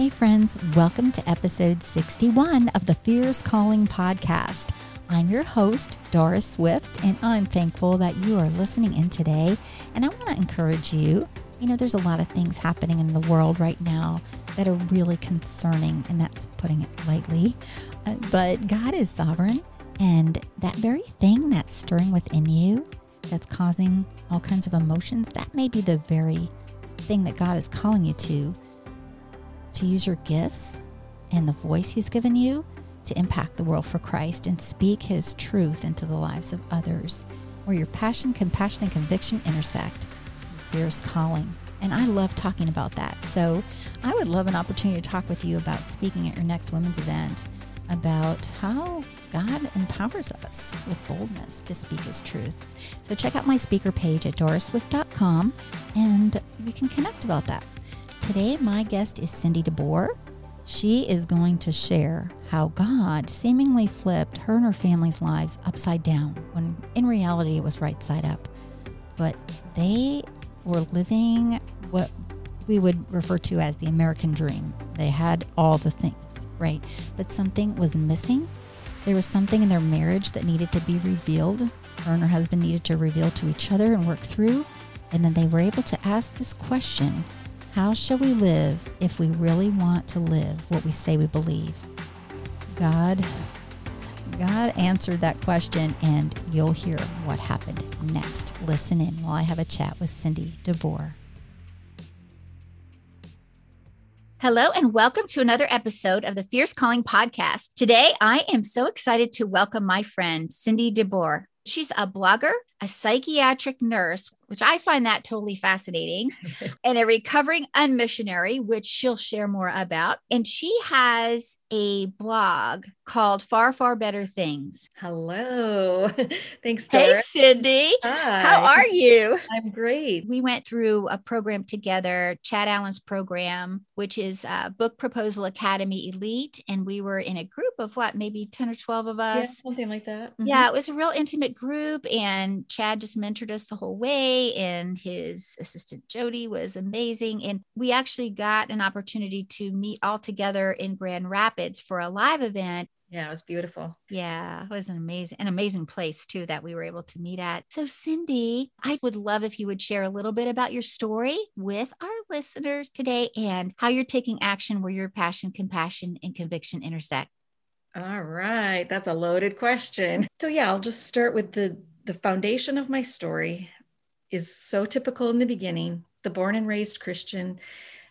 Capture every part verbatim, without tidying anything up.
Hey friends, welcome to episode sixty-one of the Fierce Calling Podcast. I'm your host, Doris Swift, and I'm thankful that you are listening in today. And I want to encourage you, you know, there's a lot of things happening in the world right now that are really concerning, and that's putting it lightly. Uh, but God is sovereign, and that very thing that's stirring within you, that's causing all kinds of emotions, that may be the very thing that God is calling you to, to use your gifts and the voice He's given you to impact the world for Christ and speak His truth into the lives of others, where your passion, compassion, and conviction intersect. Fierce calling. And I love talking about that. So I would love an opportunity to talk with you about speaking at your next women's event, about how God empowers us with boldness to speak His truth. So check out my speaker page at doris swift dot com and we can connect about that. Today, my guest is Cindy DeBoer. She is going to share how God seemingly flipped her and her family's lives upside down when in reality it was right side up. But they were living what we would refer to as the American dream. They had all the things, right? But something was missing. There was something in their marriage that needed to be revealed. Her and her husband needed to reveal to each other and work through. And then they were able to ask this question: how shall we live if we really want to live what we say we believe? God, God answered that question, and you'll hear what happened next. Listen in while I have a chat with Cindy DeBoer. Hello, and welcome to another episode of the Fierce Calling Podcast. Today, I am so excited to welcome my friend, Cindy DeBoer. She's a blogger, a psychiatric nurse, which I find that totally fascinating, and a recovering unmissionary, which she'll share more about. And she has a blog called Far, Far Better Things. Hello. Thanks, Doris. Hey, Cindy. Hi. How are you? I'm great. We went through a program together, Chad Allen's program, which is uh, Book Proposal Academy Elite. And we were in a group of what, maybe ten or twelve of us? Yeah, something like that. Mm-hmm. Yeah, it was a real intimate group. And Chad just mentored us the whole way. And his assistant, Jody, was amazing. And we actually got an opportunity to meet all together in Grand Rapids for a live event. Yeah, it was beautiful. Yeah, it was an amazing, an amazing place too that we were able to meet at. So Cindy, I would love if you would share a little bit about your story with our listeners today and how you're taking action where your passion, compassion, and conviction intersect. All right. That's a loaded question. So yeah, I'll just start with the, the foundation of my story is so typical in the beginning, the born and raised Christian,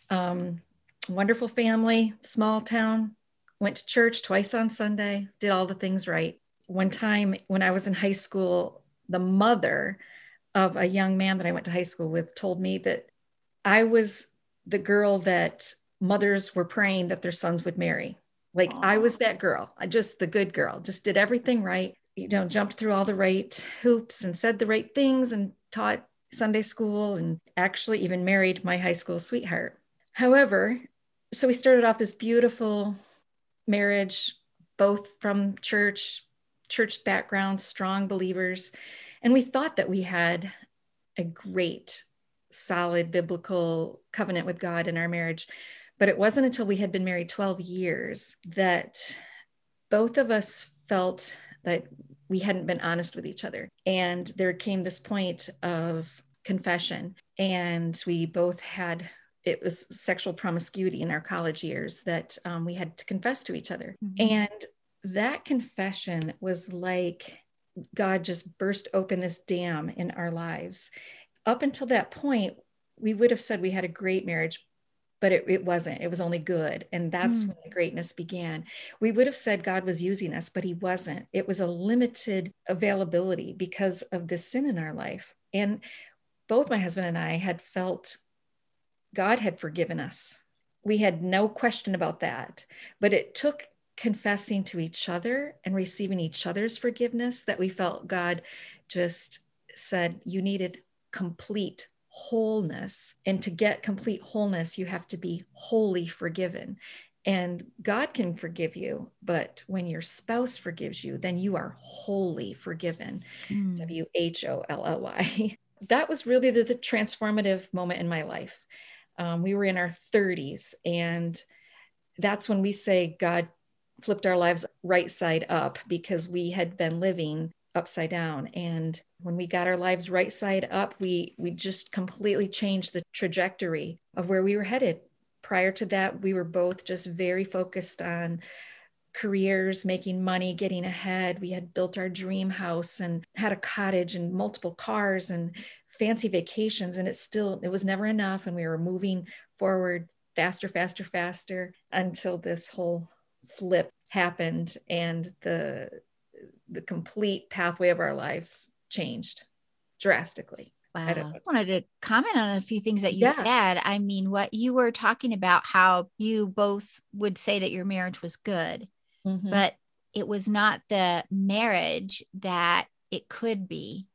um, wonderful family, small town. Went to church twice on Sunday, did all the things right. One time when I was in high school, the mother of a young man that I went to high school with told me that I was the girl that mothers were praying that their sons would marry. Like Aww. I was that girl, I just the good girl, just did everything right. You know, jumped through all the right hoops and said the right things and taught Sunday school and actually even married my high school sweetheart. However, so we started off this beautiful marriage, both from church, church backgrounds, strong believers. And we thought that we had a great, solid biblical covenant with God in our marriage. But it wasn't until we had been married twelve years that both of us felt that we hadn't been honest with each other. And there came this point of confession. And we both had it was sexual promiscuity in our college years that um, we had to confess to each other. Mm-hmm. And that confession was like God just burst open this dam in our lives. Up until that point, we would have said we had a great marriage, but it, it wasn't. It was only good. And that's mm. when the greatness began. We would have said God was using us, but He wasn't. It was a limited availability because of this sin in our life. And both my husband and I had felt God had forgiven us. We had no question about that, but it took confessing to each other and receiving each other's forgiveness that we felt God just said, you needed complete wholeness. And to get complete wholeness, you have to be wholly forgiven. And God can forgive you, but when your spouse forgives you, then you are wholly forgiven. Mm. W H O L L Y. That was really the, the transformative moment in my life. Um, we were in our thirties and that's when we say God flipped our lives right side up, because we had been living upside down. And when we got our lives right side up, we we just completely changed the trajectory of where we were headed. Prior to that, we were both just very focused on careers, making money, getting ahead. We had built our dream house and had a cottage and multiple cars and fancy vacations. And it still, it was never enough. And we were moving forward faster, faster, faster until this whole flip happened and the the complete pathway of our lives changed drastically. Wow. I, I wanted to comment on a few things that you yeah. said. I mean, what you were talking about, how you both would say that your marriage was good, mm-hmm. but it was not the marriage that it could be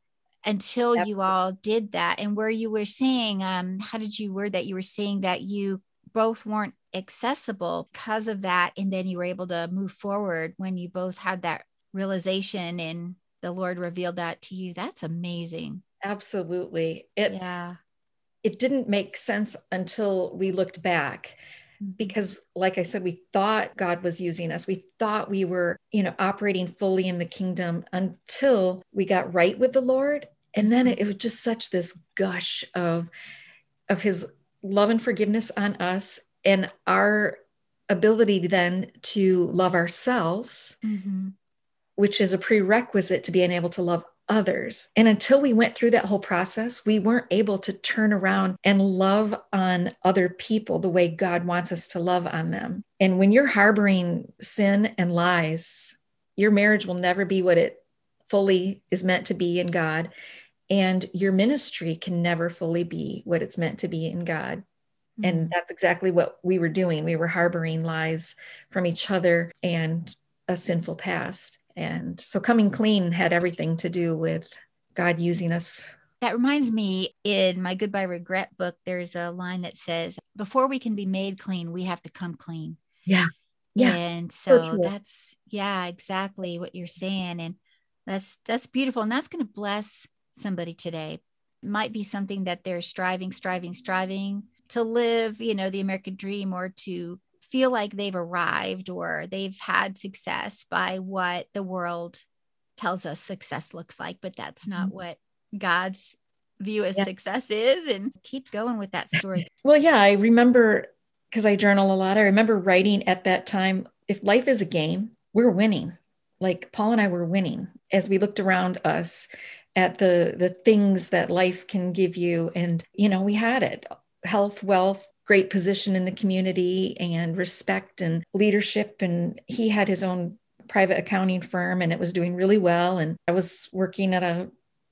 until Absolutely. You all did that. And where you were saying, um, how did you word that? You were saying that you both weren't accessible because of that. And then you were able to move forward when you both had that realization and the Lord revealed that to you. That's amazing. Absolutely. It, yeah. it didn't make sense until we looked back, because like I said, we thought God was using us. We thought we were, you know, operating fully in the kingdom until we got right with the Lord. And then it, it was just such this gush of, of his love and forgiveness on us and our ability then to love ourselves, mm-hmm. which is a prerequisite to being able to love others. And until we went through that whole process, we weren't able to turn around and love on other people the way God wants us to love on them. And when you're harboring sin and lies, your marriage will never be what it fully is meant to be in God. And your ministry can never fully be what it's meant to be in God. Mm-hmm. And that's exactly what we were doing. We were harboring lies from each other and a sinful past. And so coming clean had everything to do with God using us. That reminds me, in my Goodbye Regret book, there's a line that says, before we can be made clean, we have to come clean. Yeah. Yeah. And so sure. that's, yeah, exactly what you're saying. And that's, that's beautiful. And that's going to bless somebody today. It might be something that they're striving, striving, striving to live, you know, the American dream, or to feel like they've arrived or they've had success by what the world tells us success looks like, but that's not mm-hmm. what God's view of yeah. success is. And keep going with that story. Well, yeah, I remember, because I journal a lot, I remember writing at that time, if life is a game, we're winning. Like Paul and I were winning as we looked around us at the, the things that life can give you. And, you know, we had it: health, wealth, great position in the community, and respect and leadership. And he had his own private accounting firm and it was doing really well. And I was working at a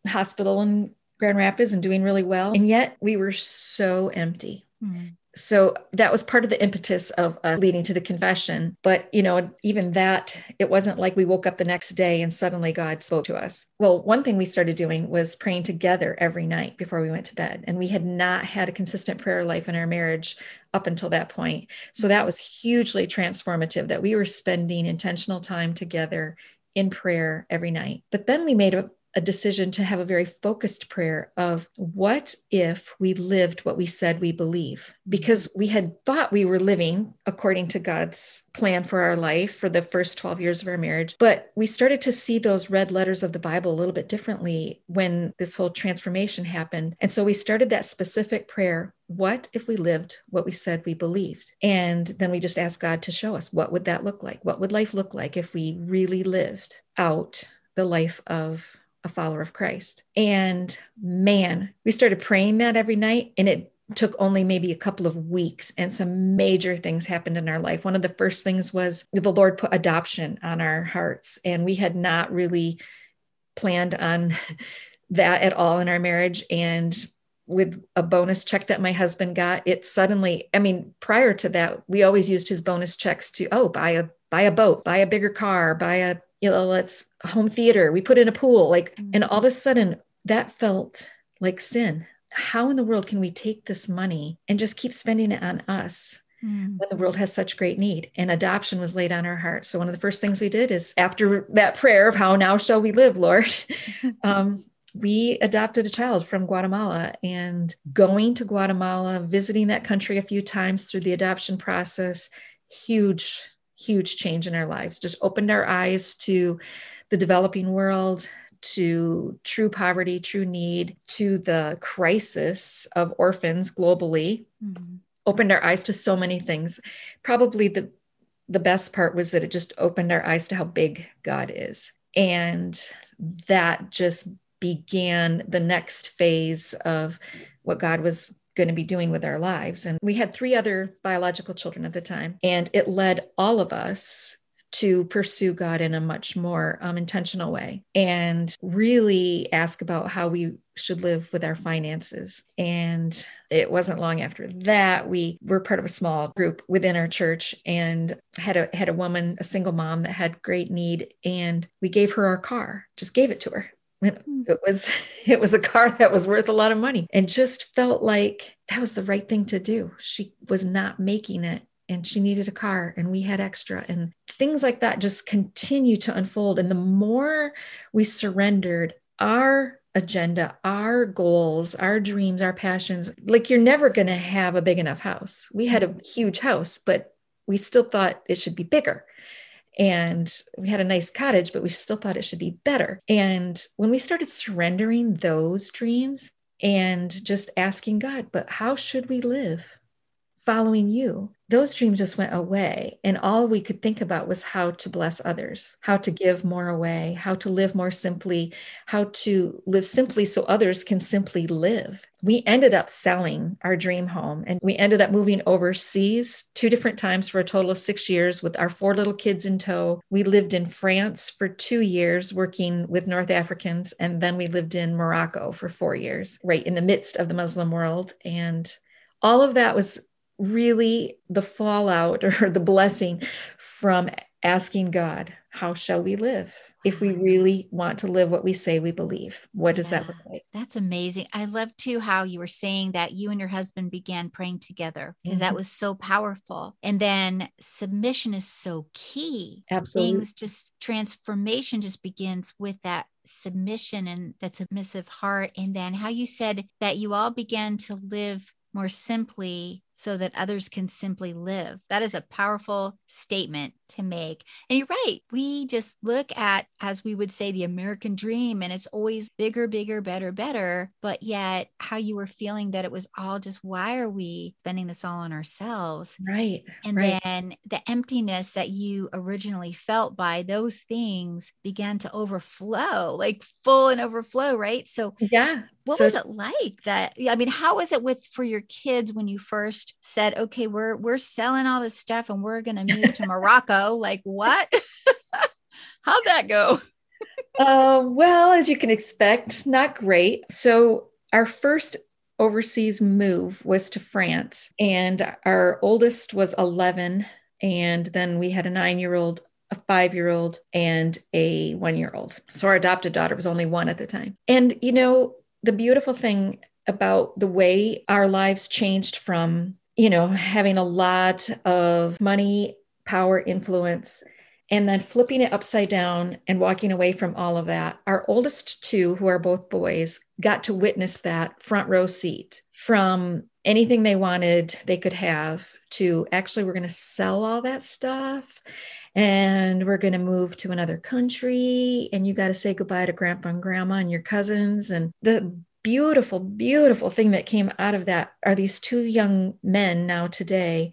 hospital in Grand Rapids and doing really well. And yet we were so empty. Mm. So that was part of the impetus of uh, leading to the confession. But, you know, even that, it wasn't like we woke up the next day and suddenly God spoke to us. Well, one thing we started doing was praying together every night before we went to bed. And we had not had a consistent prayer life in our marriage up until that point. So that was hugely transformative, that we were spending intentional time together in prayer every night. But then we made a a decision to have a very focused prayer of, what if we lived what we said we believe? Because we had thought we were living according to God's plan for our life for the first twelve years of our marriage. But we started to see those red letters of the Bible a little bit differently when this whole transformation happened. And so we started that specific prayer: what if we lived what we said we believed? And then we just asked God to show us, what would that look like? What would life look like if we really lived out the life of a follower of Christ? And man, we started praying that every night, and it took only maybe a couple of weeks, and some major things happened in our life. One of the first things was the Lord put adoption on our hearts, and we had not really planned on that at all in our marriage. And with a bonus check that my husband got, it suddenly, I mean, prior to that, we always used his bonus checks to, oh, buy a, buy a boat, buy a bigger car, buy a, you know, let's home theater, we put in a pool, like, and all of a sudden that felt like sin. How in the world can we take this money and just keep spending it on us mm. when the world has such great need? And adoption was laid on our hearts. So one of the first things we did is, after that prayer of how now shall we live, Lord, um, we adopted a child from Guatemala. And going to Guatemala, visiting that country a few times through the adoption process, huge, huge change in our lives, just opened our eyes to the developing world, to true poverty, true need, to the crisis of orphans globally, mm-hmm. opened our eyes to so many things. Probably the, the best part was that it just opened our eyes to how big God is. And that just began the next phase of what God was going to be doing with our lives. And we had three other biological children at the time, and it led all of us to pursue God in a much more um, intentional way, and really ask about how we should live with our finances. And it wasn't long after that, we were part of a small group within our church, and had a, had a woman, a single mom that had great need. And we gave her our car, just gave it to her. It was, it was a car that was worth a lot of money, and just felt like that was the right thing to do. She was not making it, and she needed a car, and we had extra, and things like that just continue to unfold. And the more we surrendered our agenda, our goals, our dreams, our passions, like you're never going to have a big enough house. We had a huge house, but we still thought it should be bigger. And we had a nice cottage, but we still thought it should be better. And when we started surrendering those dreams and just asking God, but how should we live following you? Those dreams just went away. And all we could think about was how to bless others, how to give more away, how to live more simply, how to live simply so others can simply live. We ended up selling our dream home, and we ended up moving overseas two different times for a total of six years with our four little kids in tow. We lived in France for two years working with North Africans. And then we lived in Morocco for four years, right in the midst of the Muslim world. And all of that was really the fallout or the blessing from asking God, how shall we live? If we really want to live what we say we believe, what does yeah, that look like? That's amazing. I love too, how you were saying that you and your husband began praying together, because mm-hmm. that was so powerful. And then submission is so key. Absolutely. Things just transformation just begins with that submission and that submissive heart. And then how you said that you all began to live more simply so that others can simply live. That is a powerful statement to make. And you're right. We just look at, as we would say, the American dream, and it's always bigger, bigger, better, better. But yet how you were feeling that it was all just, why are we spending this all on ourselves? Right. And right. then the emptiness that you originally felt by those things began to overflow, like full and overflow, right? So yeah. What so, was it like that? I mean, how was it with, for your kids when you first said, okay, we're, we're selling all this stuff and we're going to move to Morocco. Like what, how'd that go? uh, well, as you can expect, not great. So our first overseas move was to France, and our oldest was eleven. And then we had a nine-year-old, a five-year-old, and a one-year-old. So our adopted daughter was only one at the time. And, you know, the beautiful thing about the way our lives changed from, you know, having a lot of money, power, influence, and then flipping it upside down and walking away from all of that. Our oldest two, who are both boys, got to witness that front row seat from anything they wanted, they could have, to actually, we're going to sell all that stuff, and we're going to move to another country, and you got to say goodbye to grandpa and grandma and your cousins. And the beautiful, beautiful thing that came out of that are these two young men now today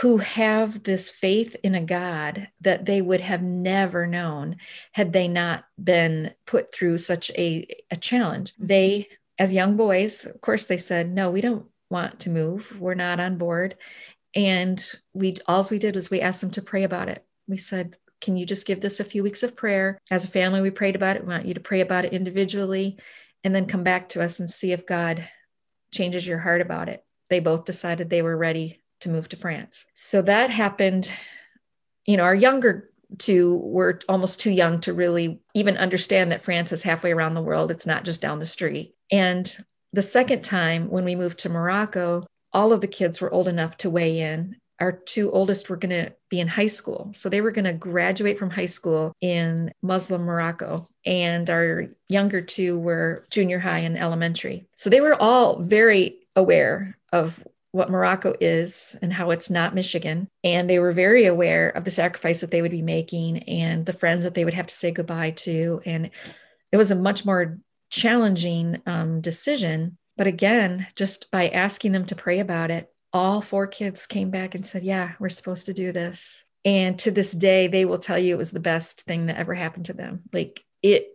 who have this faith in a God that they would have never known had they not been put through such a, a challenge. They, as young boys, of course, they said, no, we don't want to move. We're not on board. And we, all we did was we asked them to pray about it. We said, can you just give this a few weeks of prayer? As a family, we prayed about it. We want you to pray about it individually, and then come back to us and see if God changes your heart about it. They both decided they were ready to move to France. So that happened. You know, our younger two were almost too young to really even understand that France is halfway around the world. It's not just down the street. And the second time when we moved to Morocco, all of the kids were old enough to weigh in. Our two oldest were going to be in high school. So they were going to graduate from high school in Muslim Morocco. And our younger two were junior high and elementary. So they were all very aware of what Morocco is and how it's not Michigan. And they were very aware of the sacrifice that they would be making and the friends that they would have to say goodbye to. And it was a much more challenging um, decision. But again, just by asking them to pray about it, all four kids came back and said, yeah, we're supposed to do this. And to this day, they will tell you it was the best thing that ever happened to them. Like, it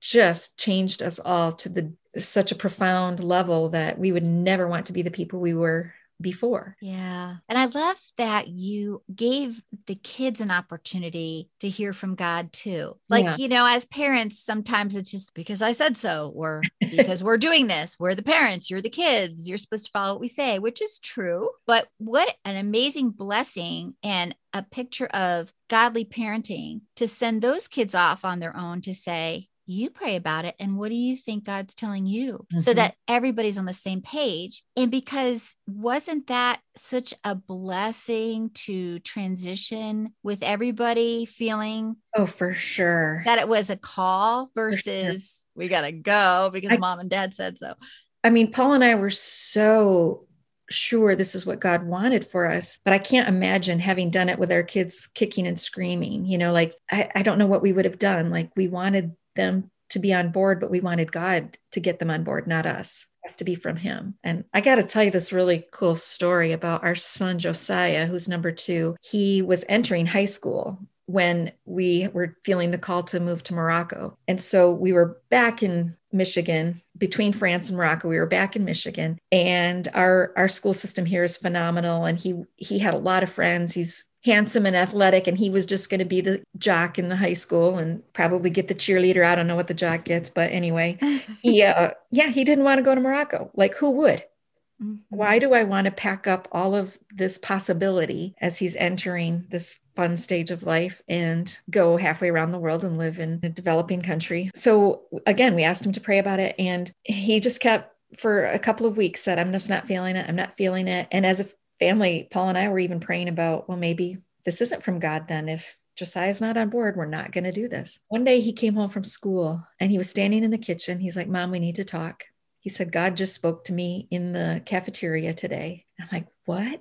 just changed us all to the such a profound level that we would never want to be the people we were before. Yeah. And I love that you gave the kids an opportunity to hear from God too. Like, yeah. you know, as parents, sometimes it's just because I said so, or because we're doing this, we're the parents, you're the kids, you're supposed to follow what we say, which is true. But what an amazing blessing and a picture of godly parenting to send those kids off on their own to say, you pray about it. And what do you think God's telling you? Mm-hmm. So that everybody's on the same page. And because wasn't that such a blessing to transition with everybody feeling? Oh, for sure. That it was a call versus sure. we got to go because I, mom and dad said so. I mean, Paul and I were so sure this is what God wanted for us, but I can't imagine having done it with our kids kicking and screaming, you know, like, I, I don't know what we would have done. Like, we wanted them to be on board, but we wanted God to get them on board, not us. It has to be from him. And I got to tell you this really cool story about our son, Josiah, who's number two. He was entering high school when we were feeling the call to move to Morocco. And so we were back in Michigan, between France and Morocco. We were back in Michigan, and our, our school system here is phenomenal. And he, he had a lot of friends. He's handsome and athletic, and he was just going to be the jock in the high school and probably get the cheerleader. I don't know what the jock gets, but anyway, he, uh, yeah, he didn't want to go to Morocco. Like, who would? Mm-hmm. Why do I want to pack up all of this possibility as he's entering this fun stage of life and go halfway around the world and live in a developing country? So again, we asked him to pray about it, and he just kept for a couple of weeks said, I'm just not feeling it. I'm not feeling it. And as a family, Paul and I were even praying about, well, maybe this isn't from God then. If Josiah's not on board, we're not going to do this. One day he came home from school and he was standing in the kitchen. He's like, Mom, we need to talk. He said, God just spoke to me in the cafeteria today. I'm like, what?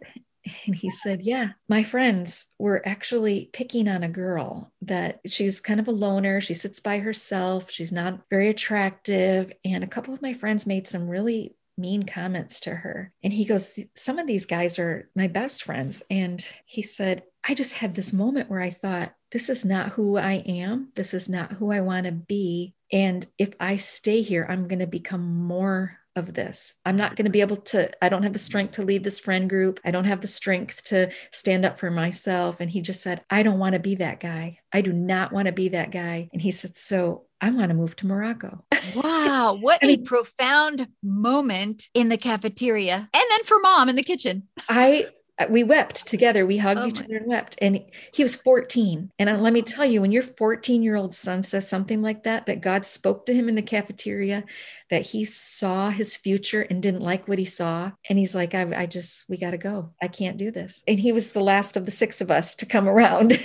And he said, yeah, my friends were actually picking on a girl that she's kind of a loner. She sits by herself. She's not very attractive. And a couple of my friends made some really mean comments to her. And he goes, some of these guys are my best friends. And he said, I just had this moment where I thought, this is not who I am. This is not who I want to be. And if I stay here, I'm going to become more of this. I'm not going to be able to, I don't have the strength to lead this friend group. I don't have the strength to stand up for myself. And he just said, I don't want to be that guy. I do not want to be that guy. And he said, so I want to move to Morocco. Wow. What I mean, a profound moment in the cafeteria. And then for mom in the kitchen. I, we wept together. We hugged oh each other and wept. And he was fourteen. And let me tell you, when your fourteen year old son says something like that, that God spoke to him in the cafeteria, that he saw his future and didn't like what he saw. And he's like, I, I just, we got to go. I can't do this. And he was the last of the six of us to come around.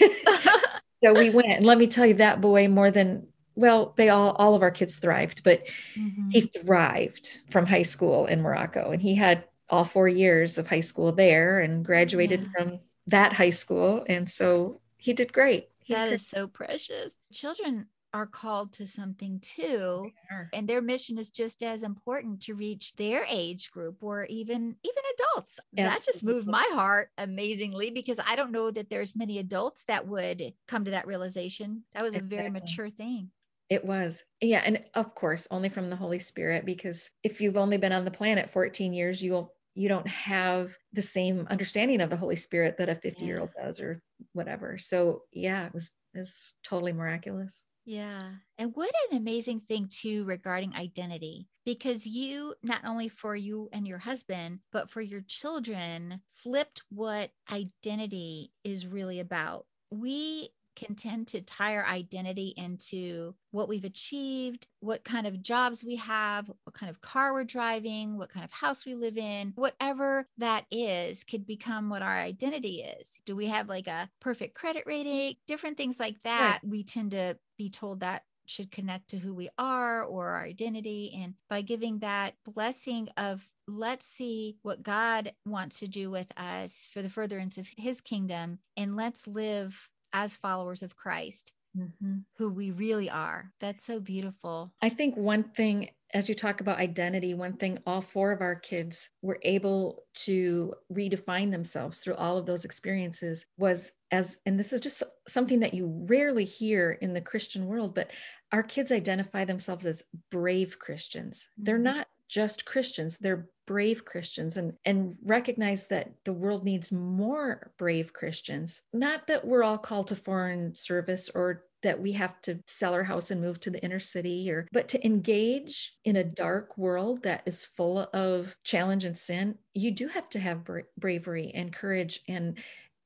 So we went, and let me tell you, that boy more than, well, they all, all of our kids thrived, but mm-hmm. he thrived from high school in Morocco. And he had all four years of high school there and graduated yeah. from that high school. And so he did great. He that did. Is so precious. Children are called to something too. And their mission is just as important to reach their age group or even, even adults. Absolutely. That just moved my heart amazingly, because I don't know that there's many adults that would come to that realization. That was exactly. a very mature thing. It was. Yeah. And of course, only from the Holy Spirit, because if you've only been on the planet fourteen years, you'll you don't have the same understanding of the Holy Spirit that a fifty year old yeah. does or whatever. So yeah, it was, it was totally miraculous. Yeah. And what an amazing thing too, regarding identity, because you, not only for you and your husband, but for your children, flipped what identity is really about. We can tend to tie our identity into what we've achieved, what kind of jobs we have, what kind of car we're driving, what kind of house we live in, whatever that is could become what our identity is. Do we have like a perfect credit rating? Different things like that. Right. We tend to be told that should connect to who we are or our identity. And by giving that blessing of let's see what God wants to do with us for the furtherance of his kingdom. And let's live as followers of Christ, mm-hmm. who we really are. That's so beautiful. I think one thing, as you talk about identity, one thing all four of our kids were able to redefine themselves through all of those experiences was as, and this is just something that you rarely hear in the Christian world, but our kids identify themselves as brave Christians. Mm-hmm. They're not just Christians, they're brave Christians, and, and recognize that the world needs more brave Christians. Not that we're all called to foreign service or that we have to sell our house and move to the inner city, or, but to engage in a dark world that is full of challenge and sin, you do have to have bra- bravery and courage and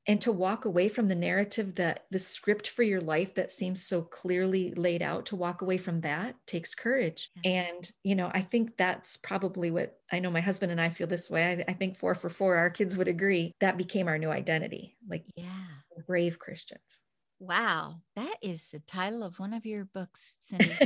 And to walk away from the narrative, that the script for your life that seems so clearly laid out, to walk away from that takes courage. Yeah. And, you know, I think that's probably what, I know my husband and I feel this way. I, I think four for four, our kids would agree, that became our new identity. Like, yeah, brave Christians. Wow. That is the title of one of your books, Cindy.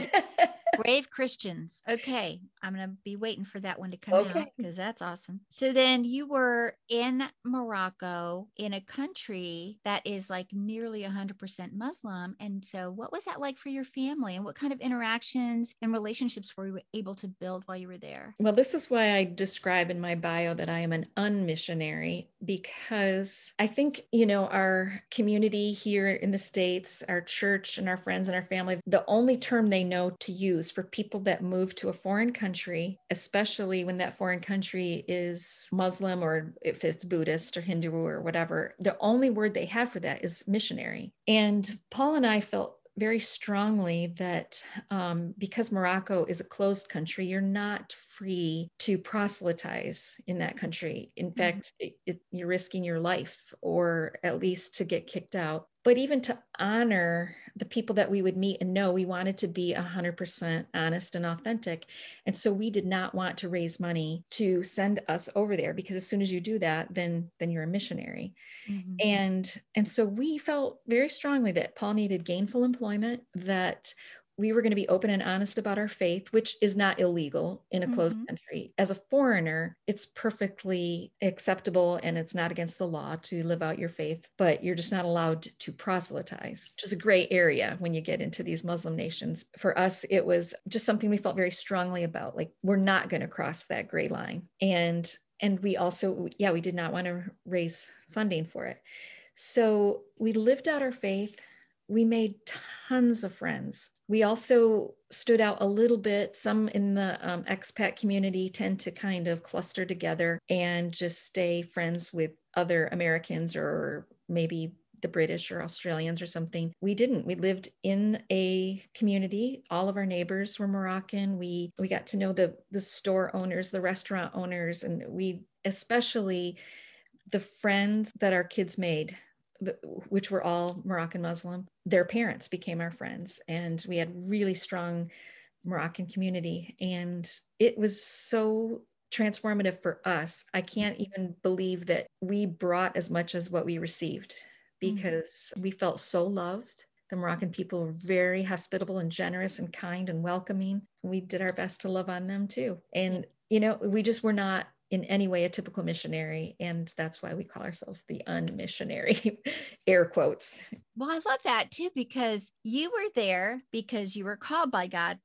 Brave Christians. Okay. I'm going to be waiting for that one to come okay. out, because that's awesome. So then you were in Morocco, in a country that is like nearly one hundred percent Muslim. And so what was that like for your family, and what kind of interactions and relationships were you able to build while you were there? Well, this is why I describe in my bio that I am an unmissionary, because I think, you know, our community here in the States, our church and our friends and our family, the only term they know to use for people that move to a foreign country, especially when that foreign country is Muslim, or if it's Buddhist or Hindu or whatever, the only word they have for that is missionary. And Paul and I felt very strongly that um, because Morocco is a closed country, you're not free to proselytize in that country. In mm-hmm. fact, it, it, you're risking your life, or at least to get kicked out. But even to honor the people that we would meet and know, we wanted to be one hundred percent honest and authentic. And so we did not want to raise money to send us over there, because as soon as you do that, then, then you're a missionary. Mm-hmm. And, and so we felt very strongly that Paul needed gainful employment, that we were going to be open and honest about our faith, which is not illegal in a closed mm-hmm. country. As a foreigner, it's perfectly acceptable, and it's not against the law to live out your faith, but you're just not allowed to proselytize, which is a gray area when you get into these Muslim nations. For us, it was just something we felt very strongly about, like, we're not going to cross that gray line. And, and we also, yeah, we did not want to raise funding for it. So we lived out our faith. We made tons of friends. We also stood out a little bit. Some in the um, expat community tend to kind of cluster together and just stay friends with other Americans, or maybe the British or Australians or something. We didn't. We lived in a community. All of our neighbors were Moroccan. We we got to know the the store owners, the restaurant owners, and we especially the friends that our kids made, which were all Moroccan Muslim, their parents became our friends. And we had really strong Moroccan community. And it was so transformative for us. I can't even believe that we brought as much as what we received, because mm-hmm. we felt so loved. The Moroccan people were very hospitable and generous and kind and welcoming. We did our best to love on them too. And, you know, we just were not in any way a typical missionary. And that's why we call ourselves the unmissionary, air quotes. Well, I love that too, because you were there because you were called by God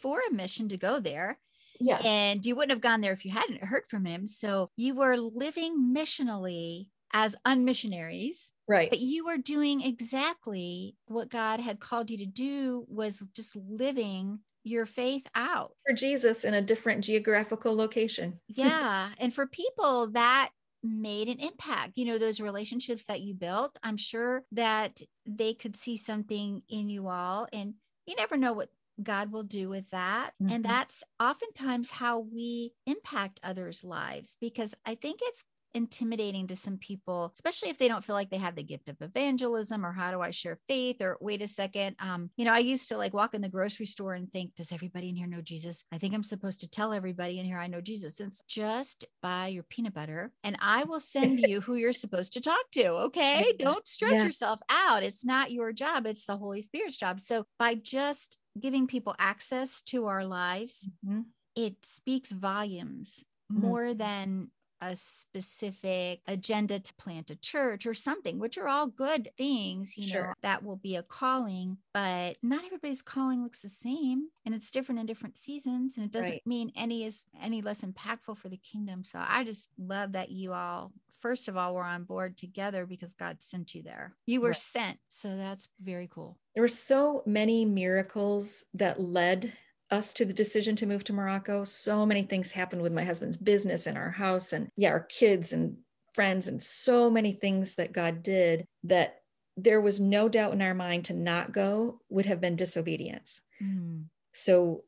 for a mission to go there. Yeah. And you wouldn't have gone there if you hadn't heard from him. So you were living missionally as unmissionaries. Right. But you were doing exactly what God had called you to do, was just living your faith out for Jesus in a different geographical location. Yeah. And for people, that made an impact. You know, those relationships that you built, I'm sure that they could see something in you all, and you never know what God will do with that. Mm-hmm. And that's oftentimes how we impact others' lives, because I think it's intimidating to some people, especially if they don't feel like they have the gift of evangelism, or how do I share faith, or wait a second. Um, you know, I used to like walk in the grocery store and think, does everybody in here know Jesus? I think I'm supposed to tell everybody in here I know Jesus. It's just buy your peanut butter and I will send you who you're supposed to talk to. Okay. Don't stress yeah. yourself out. It's not your job. It's the Holy Spirit's job. So by just giving people access to our lives, mm-hmm. it speaks volumes mm-hmm. more than a specific agenda to plant a church or something, which are all good things, you sure. know, that will be a calling, but not everybody's calling looks the same, and it's different in different seasons. And it doesn't right. mean any is any less impactful for the kingdom. So I just love that you all, first of all, were on board together because God sent you there. You were right. sent. So that's very cool. There were so many miracles that led us to the decision to move to Morocco. So many things happened with my husband's business and our house and yeah, our kids and friends and so many things that God did that there was no doubt in our mind to not go would have been disobedience. Mm. So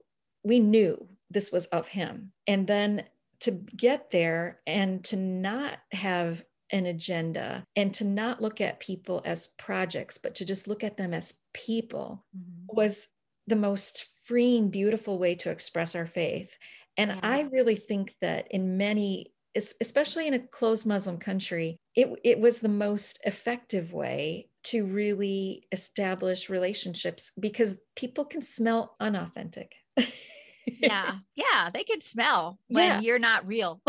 we knew this was of him. And then to get there and to not have an agenda and to not look at people as projects, but to just look at them as people mm. was the most freeing, beautiful way to express our faith. And yeah. I really think that in many, especially in a closed Muslim country, it, it was the most effective way to really establish relationships because people can smell unauthentic. Yeah. Yeah. They can smell when yeah. you're not real.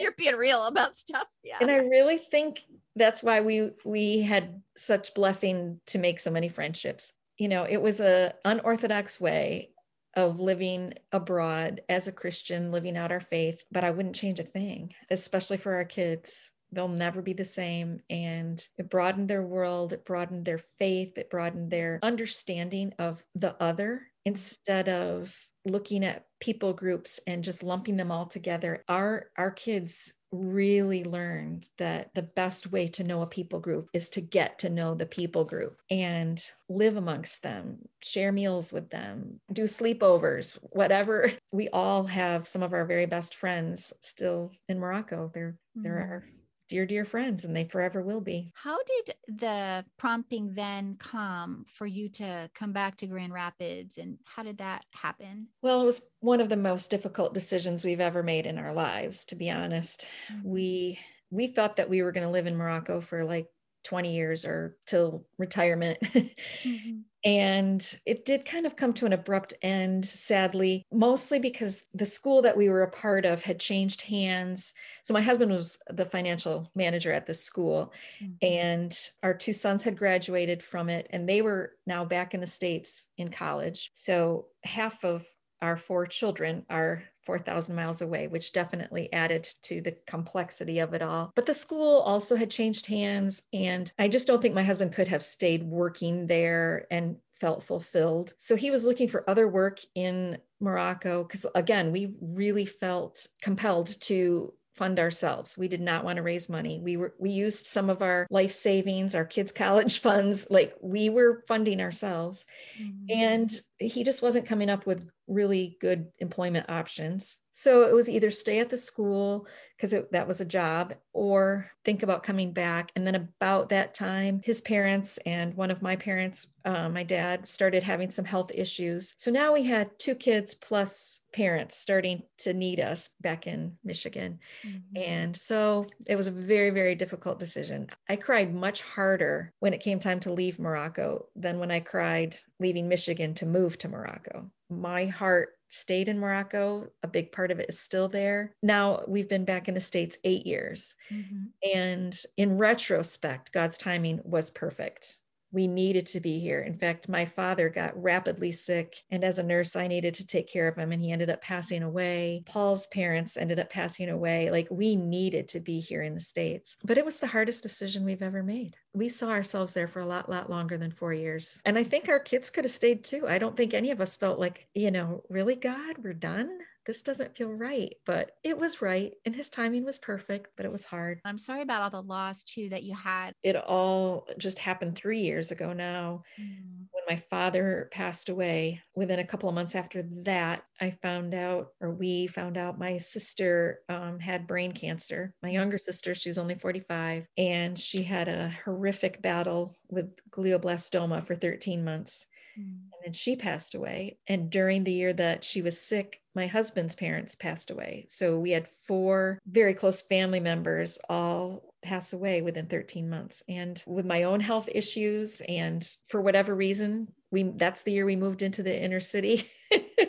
You're being real about stuff. Yeah. And I really think that's why we, we had such blessing to make so many friendships. You know, it was a unorthodox way of living abroad as a Christian, living out our faith, but I wouldn't change a thing, especially for our kids. They'll never be the same. And it broadened their world. It broadened their faith. It broadened their understanding of the other instead of looking at people groups and just lumping them all together. Our, our kids really learned that the best way to know a people group is to get to know the people group and live amongst them, share meals with them, do sleepovers, whatever. We all have some of our very best friends still in Morocco. They're, mm-hmm. they're our dear, dear friends, and they forever will be. How did the prompting then come for you to come back to Grand Rapids, and how did that happen? Well, it was one of the most difficult decisions we've ever made in our lives, to be honest. We we thought that we were going to live in Morocco for like twenty years or till retirement. Mm-hmm. And it did kind of come to an abrupt end, sadly, mostly because the school that we were a part of had changed hands. So my husband was the financial manager at this school, mm-hmm. and our two sons had graduated from it, and they were now back in the States in college. So half of our four children are four thousand miles away, which definitely added to the complexity of it all. But the school also had changed hands, and I just don't think my husband could have stayed working there and felt fulfilled. So he was looking for other work in Morocco because, again, we really felt compelled to fund ourselves. We did not want to raise money. We were, we used some of our life savings, our kids' college funds, like we were funding ourselves. Mm-hmm. And he just wasn't coming up with really good employment options. So it was either stay at the school because that was a job, or think about coming back. And then about that time, his parents and one of my parents, uh, my dad, started having some health issues. So now we had two kids plus parents starting to need us back in Michigan. Mm-hmm. And so it was a very, very difficult decision. I cried much harder when it came time to leave Morocco than when I cried leaving Michigan to move to Morocco. My heart stayed in Morocco. A big part of it is still there. Now we've been back in the States eight years. Mm-hmm. And in retrospect, God's timing was perfect. We needed to be here. In fact, my father got rapidly sick, and as a nurse, I needed to take care of him, and he ended up passing away. Paul's parents ended up passing away. Like, we needed to be here in the States, but it was the hardest decision we've ever made. We saw ourselves there for a lot, lot longer than four years. And I think our kids could have stayed too. I don't think any of us felt like, you know, really, God, we're done. This doesn't feel right, but it was right. And his timing was perfect, but it was hard. I'm sorry about all the loss too, that you had. It all just happened three years ago now. Mm. When my father passed away, within a couple of months after that, I found out, or we found out, my sister um, had brain cancer. My younger sister, she was only forty-five, and she had a horrific battle with glioblastoma for thirteen months. And then she passed away. And during the year that she was sick, my husband's parents passed away. So we had four very close family members all pass away within thirteen months. And with my own health issues, and for whatever reason, we that's the year we moved into the inner city.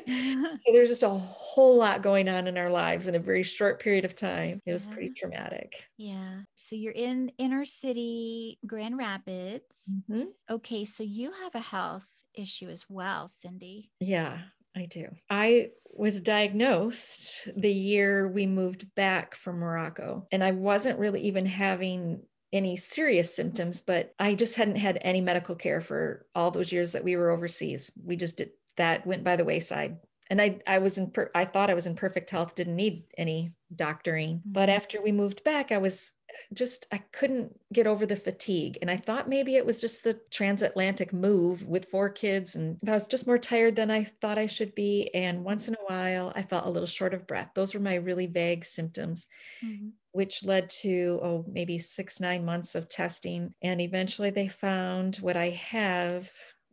So there's just a whole lot going on in our lives in a very short period of time. It was yeah. pretty traumatic. Yeah. So you're in inner city, Grand Rapids. Mm-hmm. Okay. So you have a health issue as well, Cindy. Yeah, I do. I was diagnosed the year we moved back from Morocco, and I wasn't really even having any serious symptoms, but I just hadn't had any medical care for all those years that we were overseas. We just did that went by the wayside. And I, I was in, per, I thought I was in perfect health, didn't need any doctoring. Mm-hmm. But after we moved back, I was just, I couldn't get over the fatigue. And I thought maybe it was just the transatlantic move with four kids. And I was just more tired than I thought I should be. And once in a while, I felt a little short of breath. Those were my really vague symptoms. Mm-hmm. Which led to, oh, maybe six, nine months of testing. And eventually they found what I have.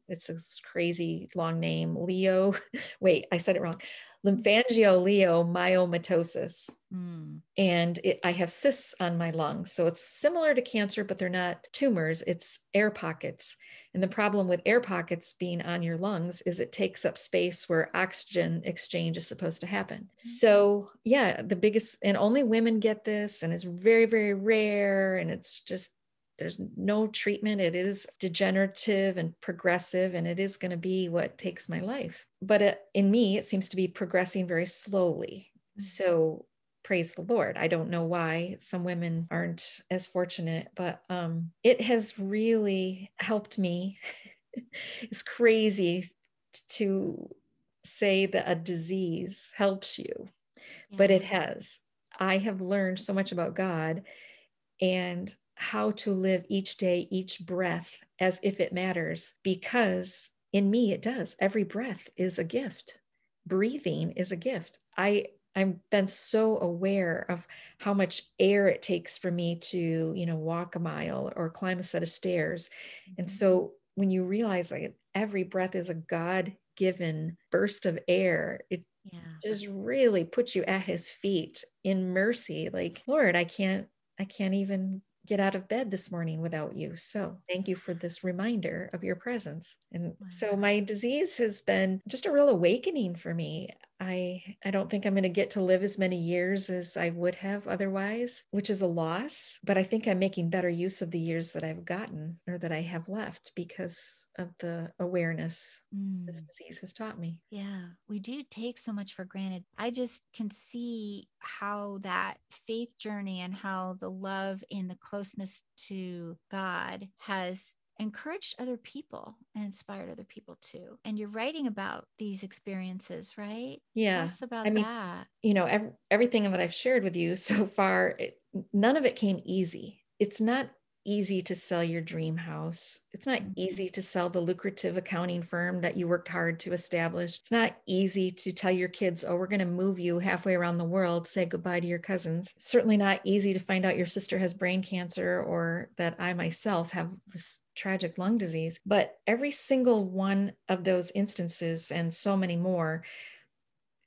It's a crazy long name, Leo. Wait, I said it wrong. Lymphangioleomyomatosis. Mm. And it, I have cysts on my lungs. So it's similar to cancer, but they're not tumors. It's air pockets. And the problem with air pockets being on your lungs is it takes up space where oxygen exchange is supposed to happen. Mm. So yeah, the biggest, and only women get this, and it's very, very rare. And it's just, there's no treatment. It is degenerative and progressive, and it is going to be what takes my life. But it, in me, it seems to be progressing very slowly. Mm-hmm. So praise the Lord. I don't know why some women aren't as fortunate, but um, it has really helped me. It's crazy to say that a disease helps you, yeah. but it has. I have learned so much about God and how to live each day, each breath as if it matters, because in me, it does. Every breath is a gift. Breathing is a gift. I, I've been so aware of how much air it takes for me to, you know, walk a mile or climb a set of stairs. Mm-hmm. And so when you realize like every breath is a God-given burst of air, it yeah. just really puts you at his feet in mercy. Like, Lord, I can't, I can't even get out of bed this morning without you. So thank you for this reminder of your presence. And wow. so my disease has been just a real awakening for me. I, I don't think I'm going to get to live as many years as I would have otherwise, which is a loss, but I think I'm making better use of the years that I've gotten or that I have left because of the awareness mm. this disease has taught me. Yeah, we do take so much for granted. I just can see how that faith journey and how the love and the closeness to God has encouraged other people and inspired other people too. And you're writing about these experiences, right? Yeah. Tell us about I mean, that. You know, ev- everything that I've shared with you so far, it, none of it came easy. It's not easy to sell your dream house. It's not easy to sell the lucrative accounting firm that you worked hard to establish. It's not easy to tell your kids, oh, we're going to move you halfway around the world, say goodbye to your cousins. It's certainly not easy to find out your sister has brain cancer or that I myself have this tragic lung disease. But every single one of those instances and so many more,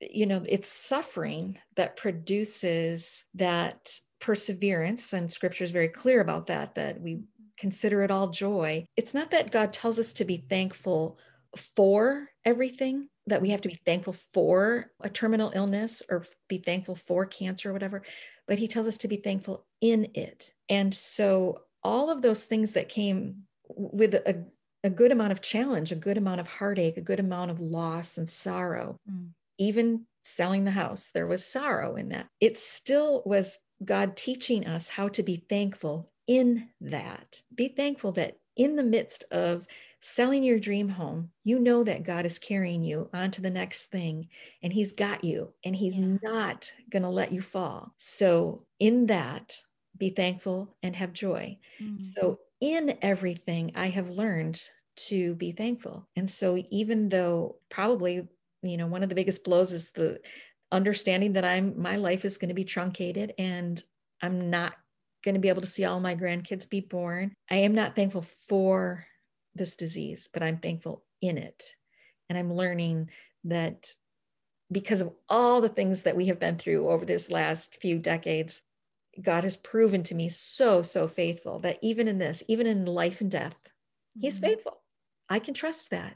you know, it's suffering that produces that perseverance, and scripture is very clear about that, that we consider it all joy. It's not that God tells us to be thankful for everything, that we have to be thankful for a terminal illness or be thankful for cancer or whatever, but he tells us to be thankful in it. And so all of those things that came with a, a good amount of challenge, a good amount of heartache, a good amount of loss and sorrow, mm. even selling the house, there was sorrow in that. It still was God teaching us how to be thankful in that. Be thankful that in the midst of selling your dream home, you know that God is carrying you on to the next thing, and he's got you, and he's yeah. not going to let you fall. So in that, be thankful and have joy. Mm-hmm. So in everything, I have learned to be thankful. And so even though probably, you know, one of the biggest blows is the understanding that I'm, my life is going to be truncated and I'm not going to be able to see all my grandkids be born. I am not thankful for this disease, but I'm thankful in it. And I'm learning that because of all the things that we have been through over this last few decades, God has proven to me so, so faithful that even in this, even in life and death, mm-hmm. he's faithful. I can trust that.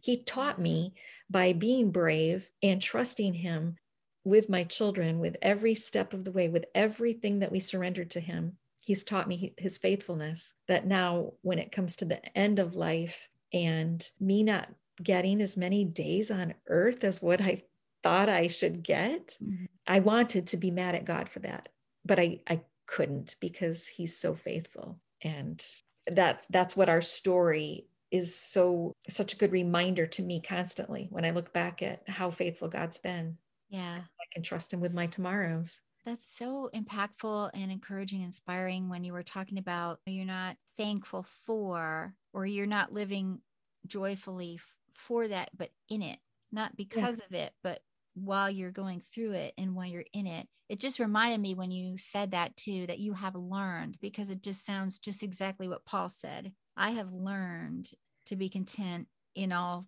He taught me by being brave and trusting him with my children, with every step of the way, with everything that we surrendered to him. He's taught me his faithfulness, that now when it comes to the end of life and me not getting as many days on earth as what I thought I should get, mm-hmm. I wanted to be mad at God for that, but I, I couldn't because he's so faithful. And that's, that's what our story is. So such a good reminder to me constantly when I look back at how faithful God's been. Yeah. I can trust him with my tomorrows. That's so impactful and encouraging, inspiring when you were talking about you're not thankful for, or you're not living joyfully for that, but in it, not because yeah. of it, but while you're going through it and while you're in it. It just reminded me when you said that too, that you have learned, because it just sounds just exactly what Paul said. I have learned to be content in all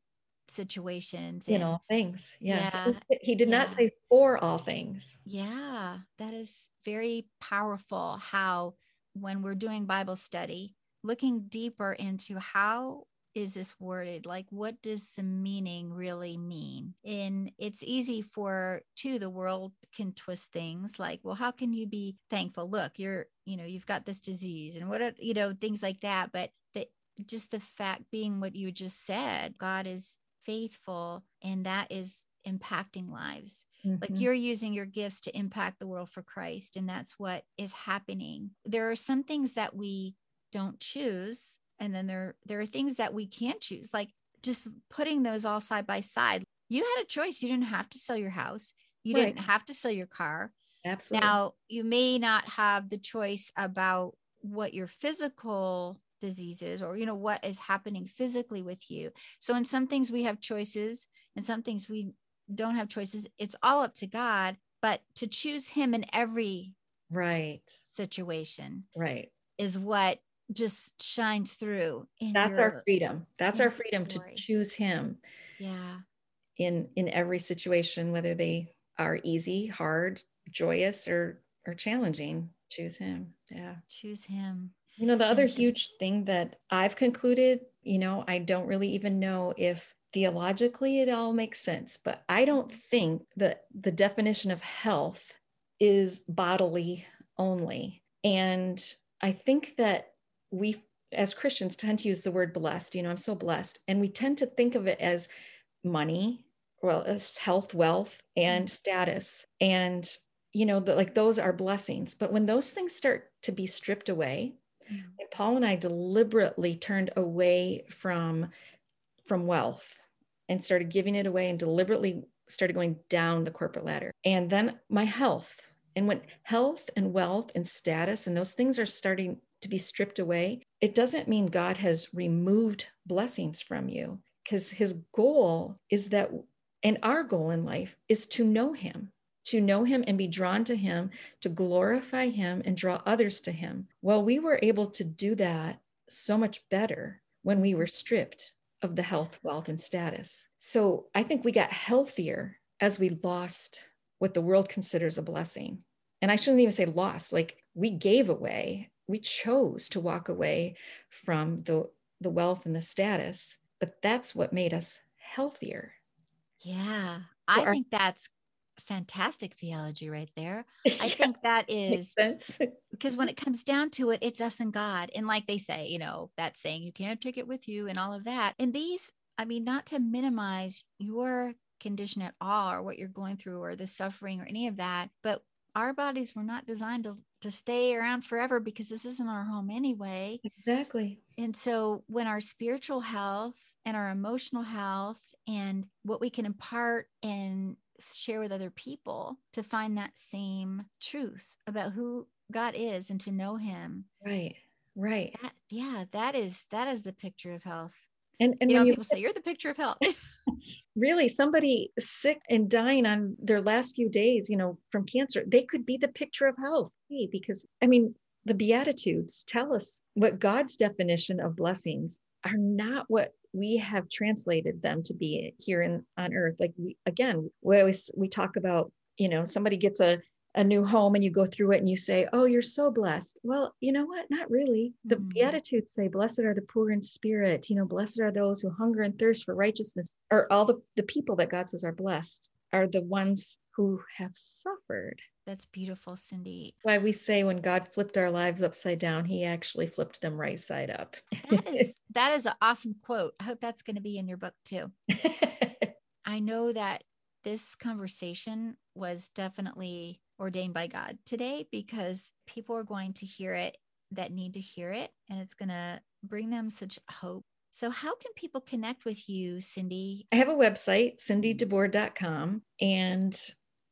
situations. In and, all things. Yeah. yeah he did yeah. not say for all things. Yeah. That is very powerful, how when we're doing Bible study, looking deeper into how is this worded? Like, what does the meaning really mean? And it's easy for, too, the world can twist things like, well, how can you be thankful? Look, you're, you know, you've got this disease and what, you know, things like that. But the, just the fact being what you just said, God is faithful, and that is impacting lives. Mm-hmm. Like you're using your gifts to impact the world for Christ. And that's what is happening. There are some things that we don't choose. And then there, there are things that we can choose, like just putting those all side by side. You had a choice. You didn't have to sell your house. You right. didn't have to sell your car. Absolutely. Now you may not have the choice about what your physical disease is, or, you know, what is happening physically with you. So in some things we have choices, and some things we don't have choices. It's all up to God, but to choose him in every right situation right. is what just shines through. In That's your, our freedom. That's our freedom story. To choose him. Yeah. In, in every situation, whether they are easy, hard, joyous, or, or challenging, choose him. Yeah. Choose him. You know, the other huge thing that I've concluded, you know, I don't really even know if theologically it all makes sense, but I don't think that the definition of health is bodily only. And I think that we as Christians tend to use the word blessed, you know, I'm so blessed. And we tend to think of it as money, well, as health, wealth, and mm-hmm. status. And, you know, the, like those are blessings. But when those things start to be stripped away, mm-hmm. when Paul and I deliberately turned away from, from wealth and started giving it away and deliberately started going down the corporate ladder. And then my health, and when health and wealth and status and those things are starting to be stripped away, it doesn't mean God has removed blessings from you, because his goal is that, and our goal in life is to know him, to know him and be drawn to him, to glorify him and draw others to him. Well, we were able to do that so much better when we were stripped of the health, wealth, and status. So I think we got healthier as we lost what the world considers a blessing. And I shouldn't even say lost, like we gave away. We chose to walk away from the, the wealth and the status, but that's what made us healthier. Yeah. I our- think that's fantastic theology right there. I yeah, think that is, because when it comes down to it, it's us and God. And like they say, you know, that saying, you can't take it with you and all of that. And these, I mean, not to minimize your condition at all, or what you're going through, or the suffering or any of that, but our bodies were not designed to, to stay around forever, because this isn't our home anyway. Exactly. And so when our spiritual health and our emotional health and what we can impart and share with other people to find that same truth about who God is and to know him. Right. Right. That, yeah. That is, that is the picture of health. And, and you know, you people say, you're the picture of health. Really, somebody sick and dying on their last few days, you know, from cancer, they could be the picture of health. Because, I mean, the Beatitudes tell us what God's definition of blessings are, not what we have translated them to be here in, on earth. Like, we, again, we always, we talk about, you know, somebody gets a a new home and you go through it and you say, oh, you're so blessed. Well, you know what? Not really. The mm-hmm. Beatitudes say, blessed are the poor in spirit. You know, blessed are those who hunger and thirst for righteousness, or all the, the people that God says are blessed are the ones who have suffered. That's beautiful, Cindy. Why we say when God flipped our lives upside down, he actually flipped them right side up. That is, that is an awesome quote. I hope that's going to be in your book too. I know that this conversation was definitely ordained by God today, because people are going to hear it that need to hear it, and it's going to bring them such hope. So how can people connect with you, Cindy? I have a website, Cindy DeBoer dot com, and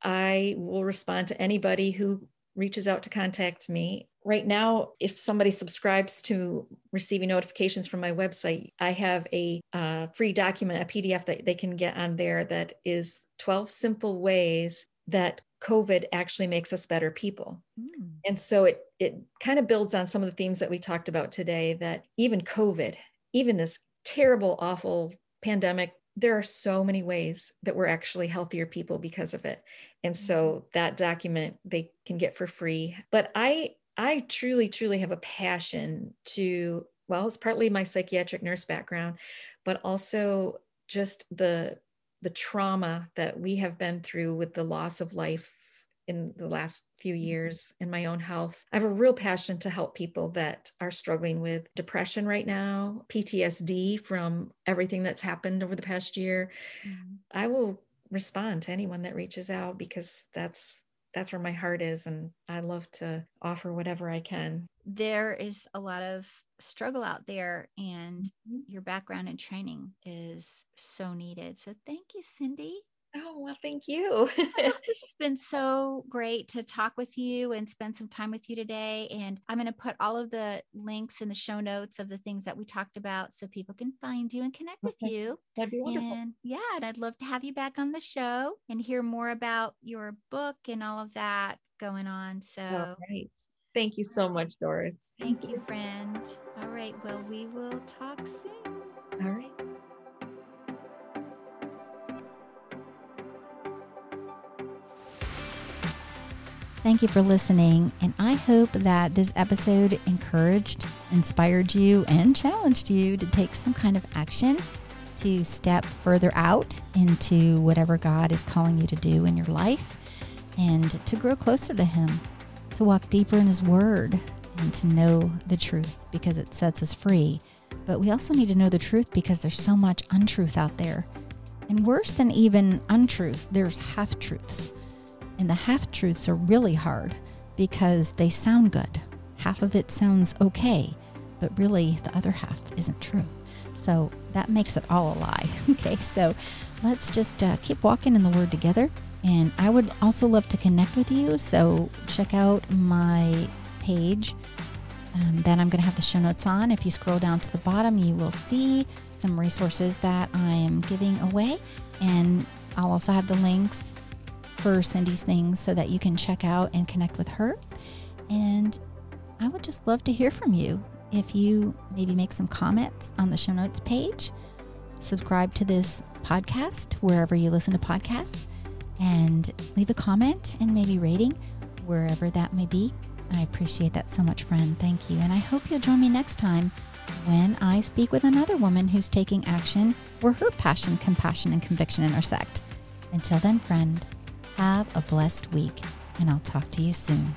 I will respond to anybody who reaches out to contact me. Right now, if somebody subscribes to receiving notifications from my website, I have a uh, free document, a P D F that they can get on there that is twelve simple ways that COVID actually makes us better people. Mm. And so it it kind of builds on some of the themes that we talked about today, that even COVID, even this terrible, awful pandemic, there are so many ways that we're actually healthier people because of it. And so that document they can get for free. But I I truly, truly have a passion to, well, it's partly my psychiatric nurse background, but also just the the trauma that we have been through with the loss of life in the last few years, in my own health. I have a real passion to help people that are struggling with depression right now, P T S D from everything that's happened over the past year. Mm-hmm. I will respond to anyone that reaches out, because that's that's where my heart is, and I love to offer whatever I can. There is a lot of struggle out there, and mm-hmm. your background and training is so needed. So thank you, Cindy. Oh, well, thank you. This has been so great to talk with you and spend some time with you today. And I'm going to put all of the links in the show notes of the things that we talked about, so people can find you and connect okay. with you. That'd be wonderful. And yeah, and I'd love to have you back on the show and hear more about your book and all of that going on. So oh, great. Thank you so much, Doris. Thank you, friend. All right. Well, we will talk soon. All right. Thank you for listening, and I hope that this episode encouraged, inspired you, and challenged you to take some kind of action to step further out into whatever God is calling you to do in your life, and to grow closer to Him, to walk deeper in His Word, and to know the truth, because it sets us free. But we also need to know the truth, because there's so much untruth out there. And worse than even untruth, there's half-truths. And the half-truths are really hard, because they sound good. Half of it sounds okay, but really the other half isn't true. So that makes it all a lie. Okay, so let's just uh, keep walking in the Word together. And I would also love to connect with you. So check out my page um, that I'm going to have the show notes on. If you scroll down to the bottom, you will see some resources that I am giving away. And I'll also have the links for Cindy's things, so that you can check out and connect with her. And I would just love to hear from you. If you maybe make some comments on the show notes page, subscribe to this podcast wherever you listen to podcasts, and leave a comment and maybe rating wherever that may be. I appreciate that so much, friend. Thank you. And I hope you'll join me next time when I speak with another woman who's taking action where her passion, compassion, and conviction intersect. Until then, friend, have a blessed week, and I'll talk to you soon.